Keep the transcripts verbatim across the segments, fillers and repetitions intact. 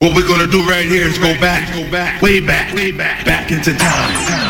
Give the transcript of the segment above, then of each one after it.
What we're gonna do right here is go back, go back, way back, way back, back into time.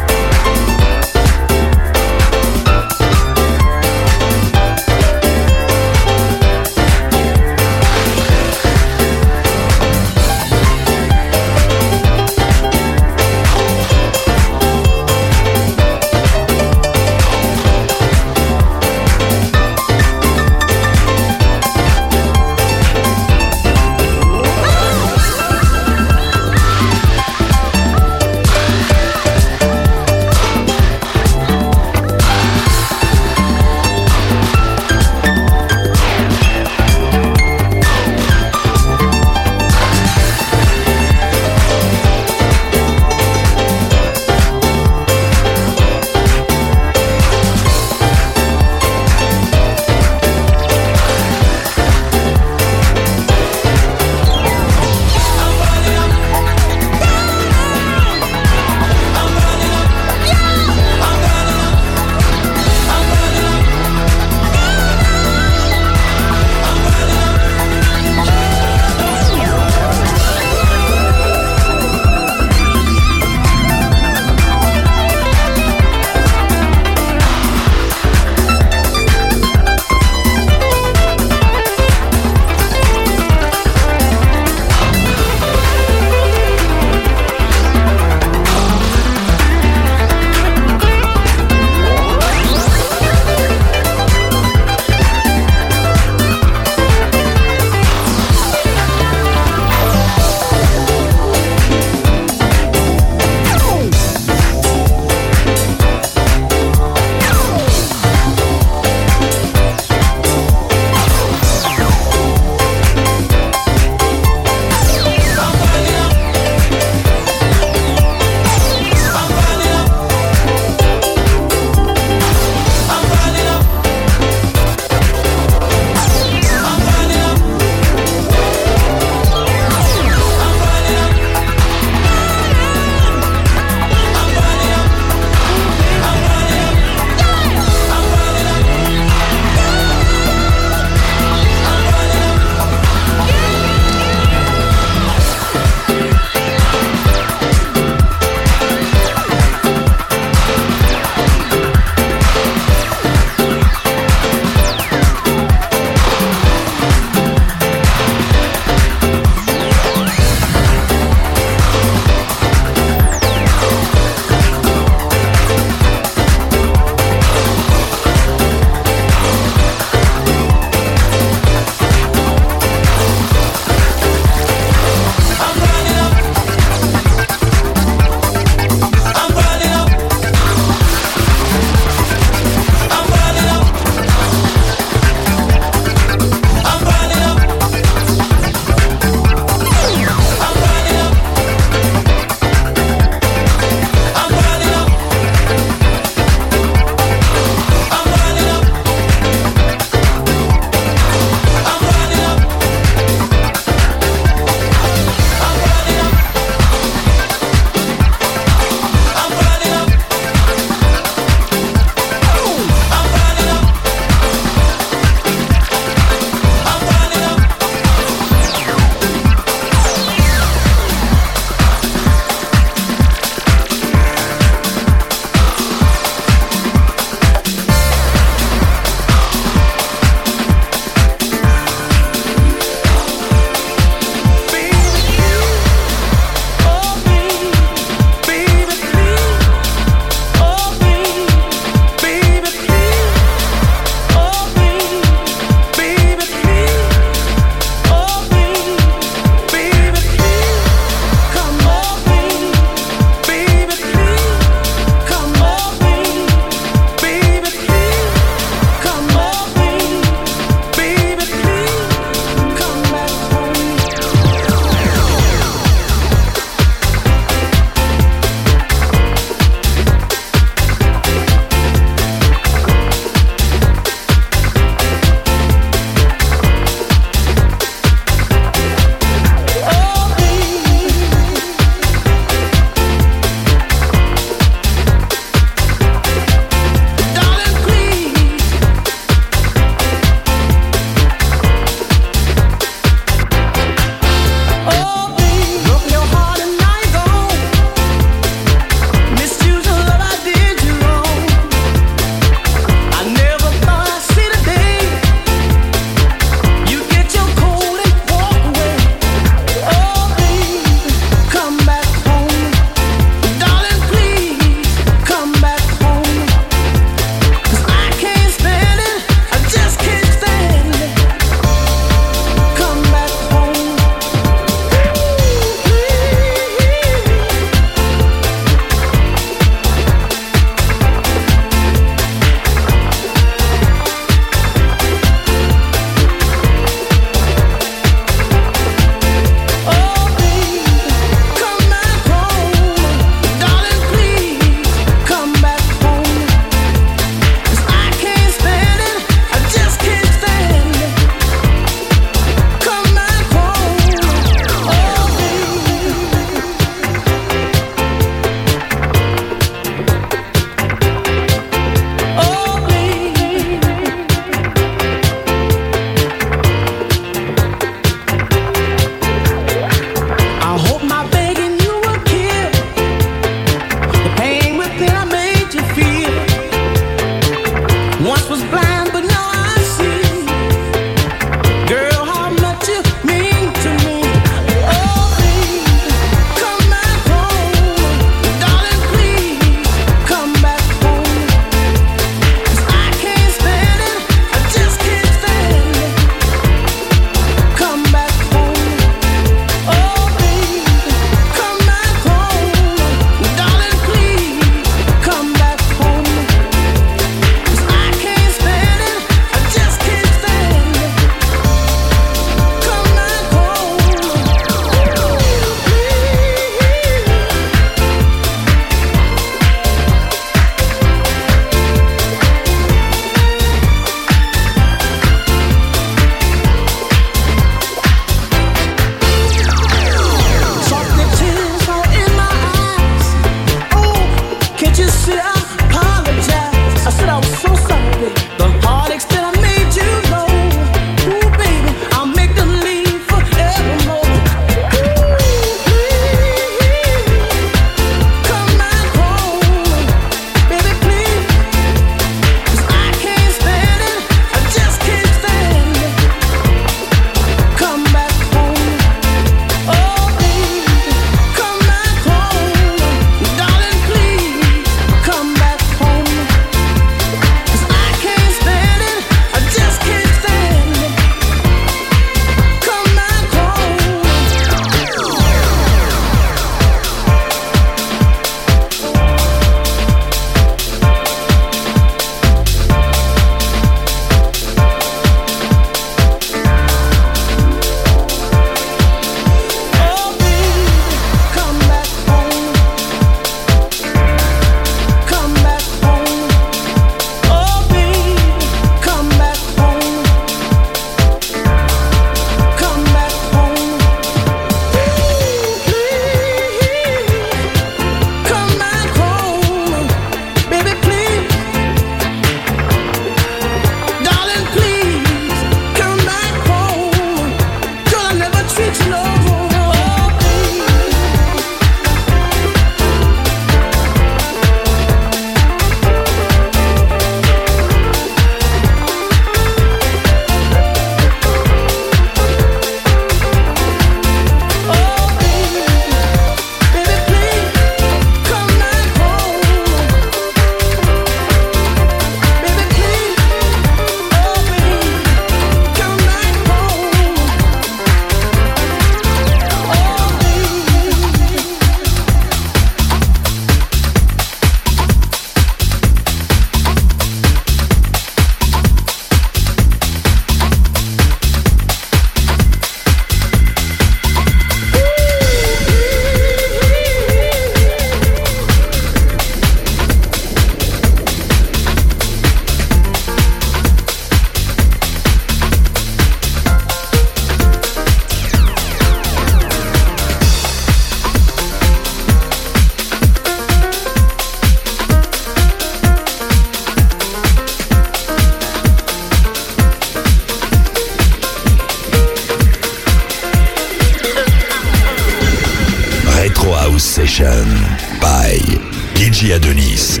D J Adonis.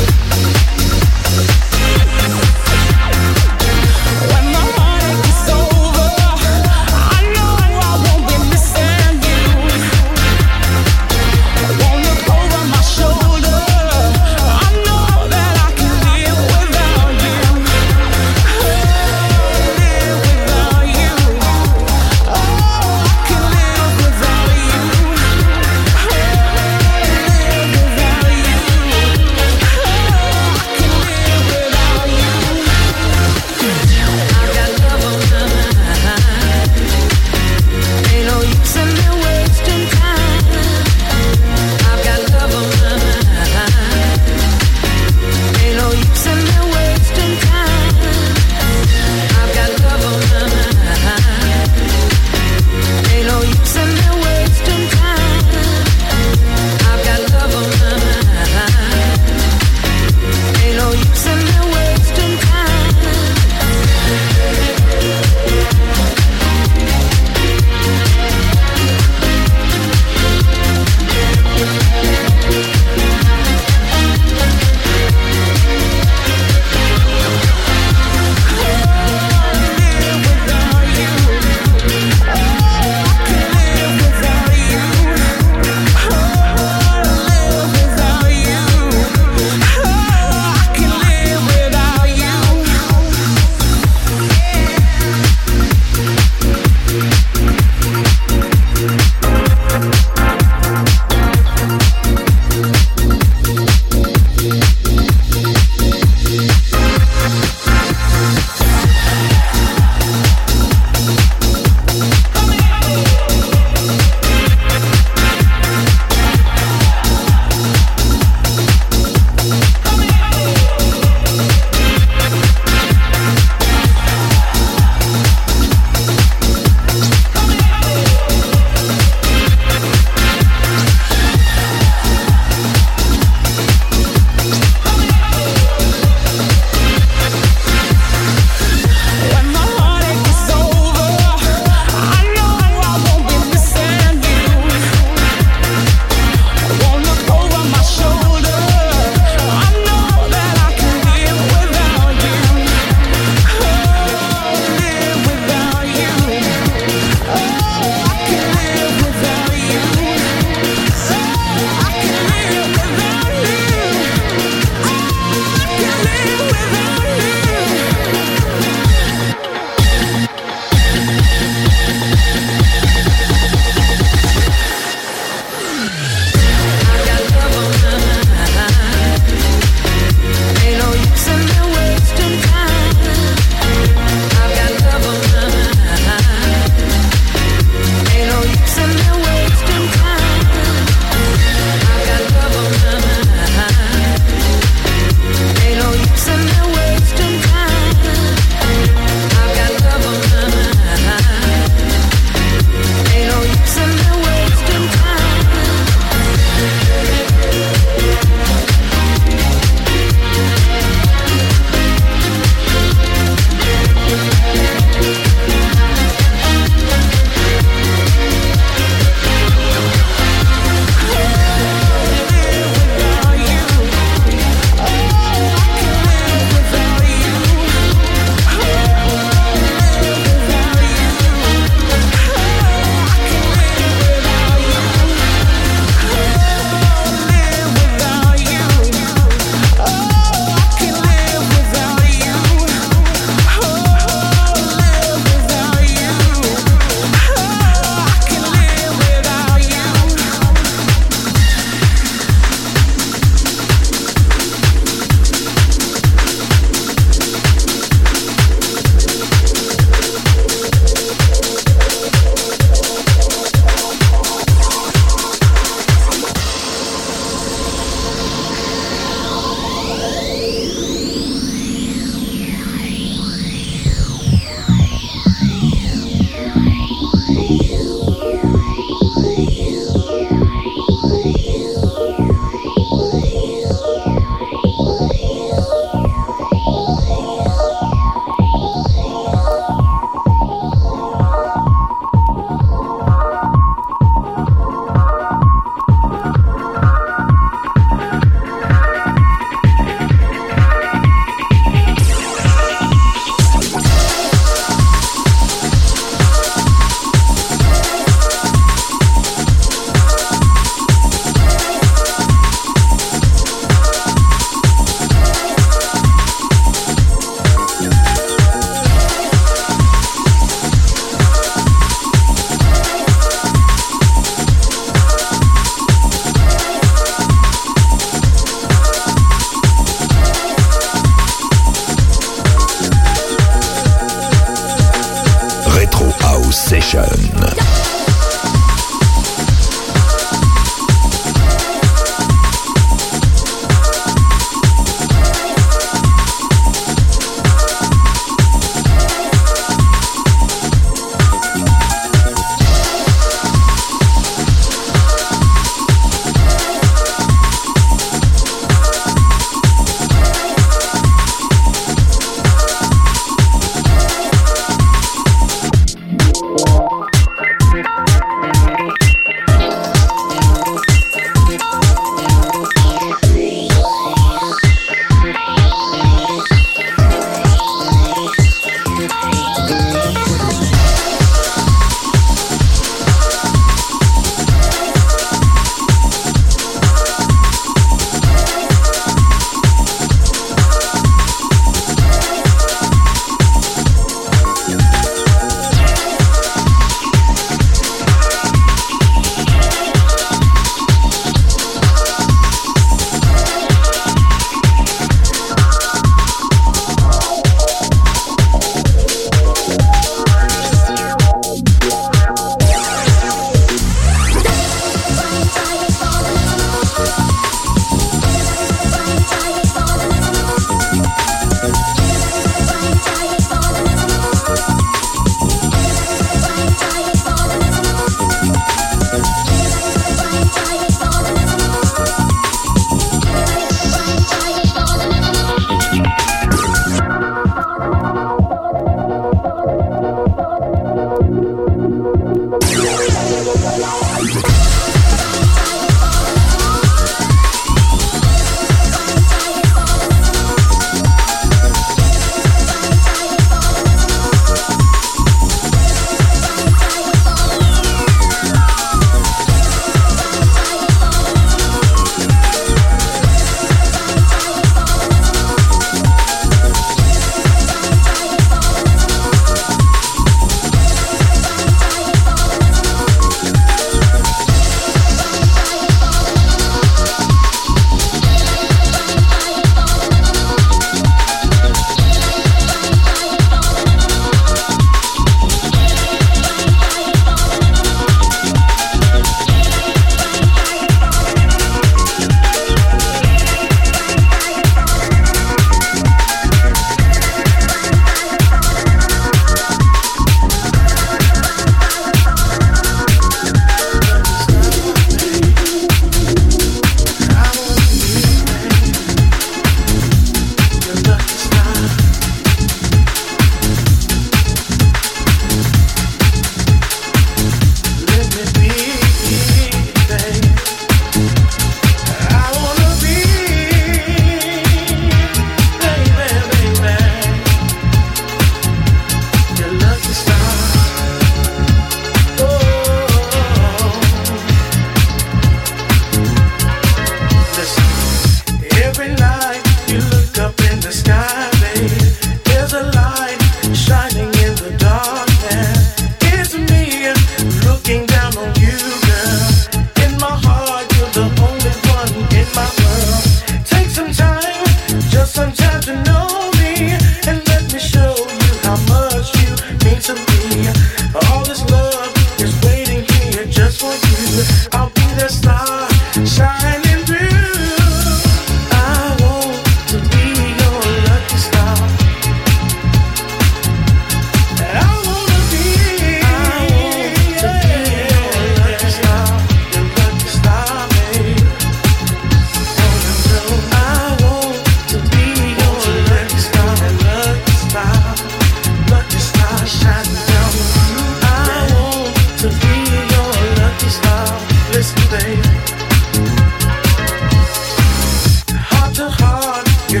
I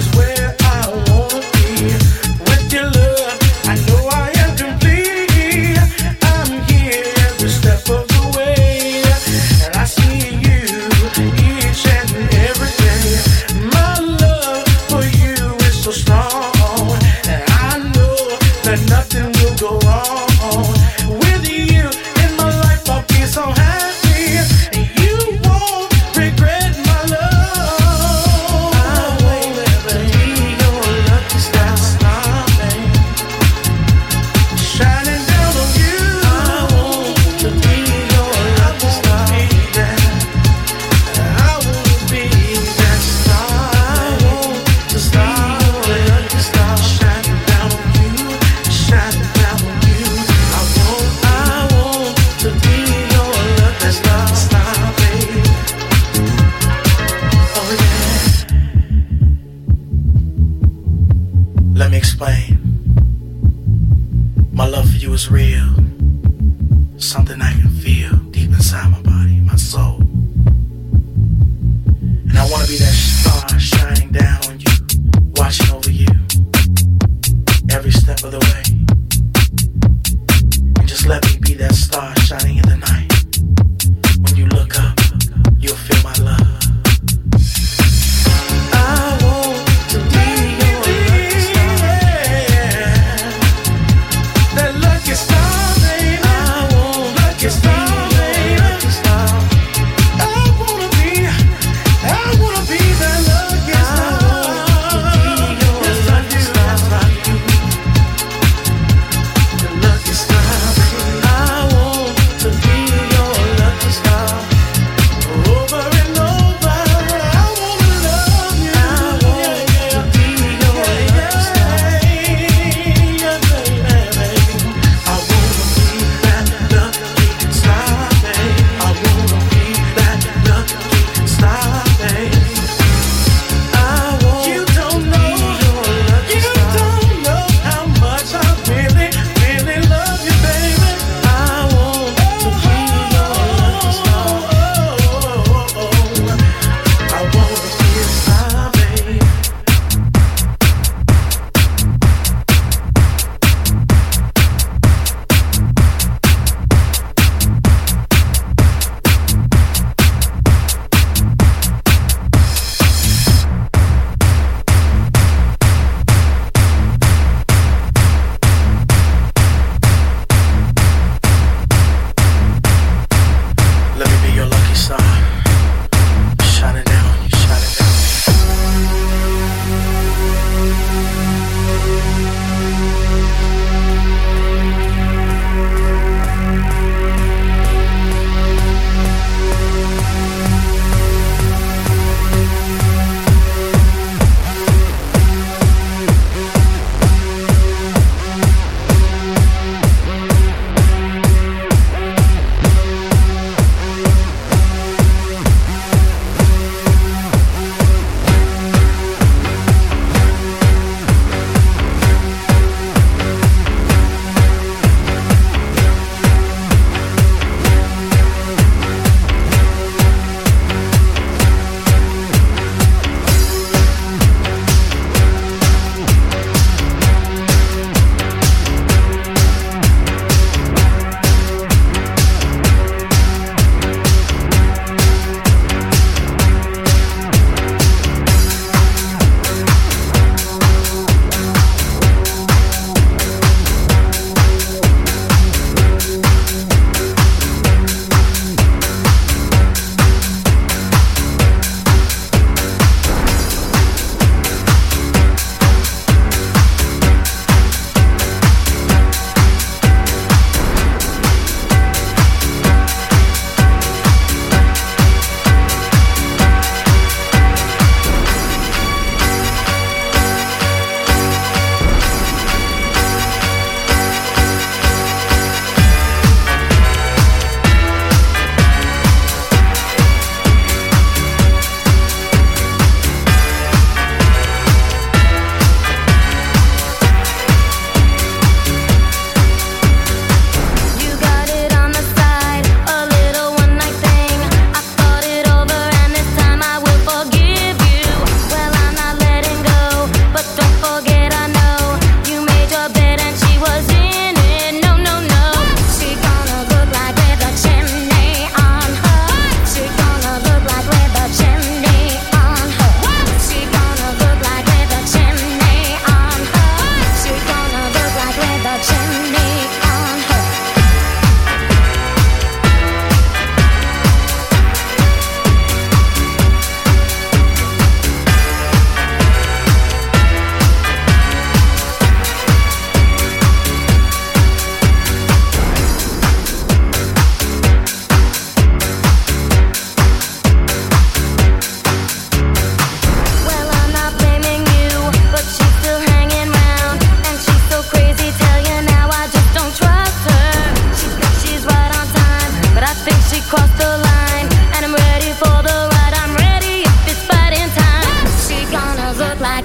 wanna be there.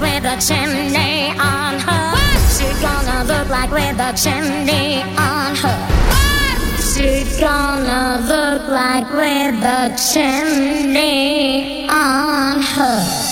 like with a chimney on her? What? She gonna look like with a chimney on her? What? She gonna look like with a chimney on her?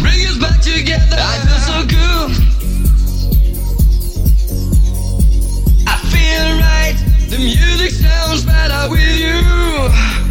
Bring us back together. I feel so cool. I feel right. The music sounds better with you.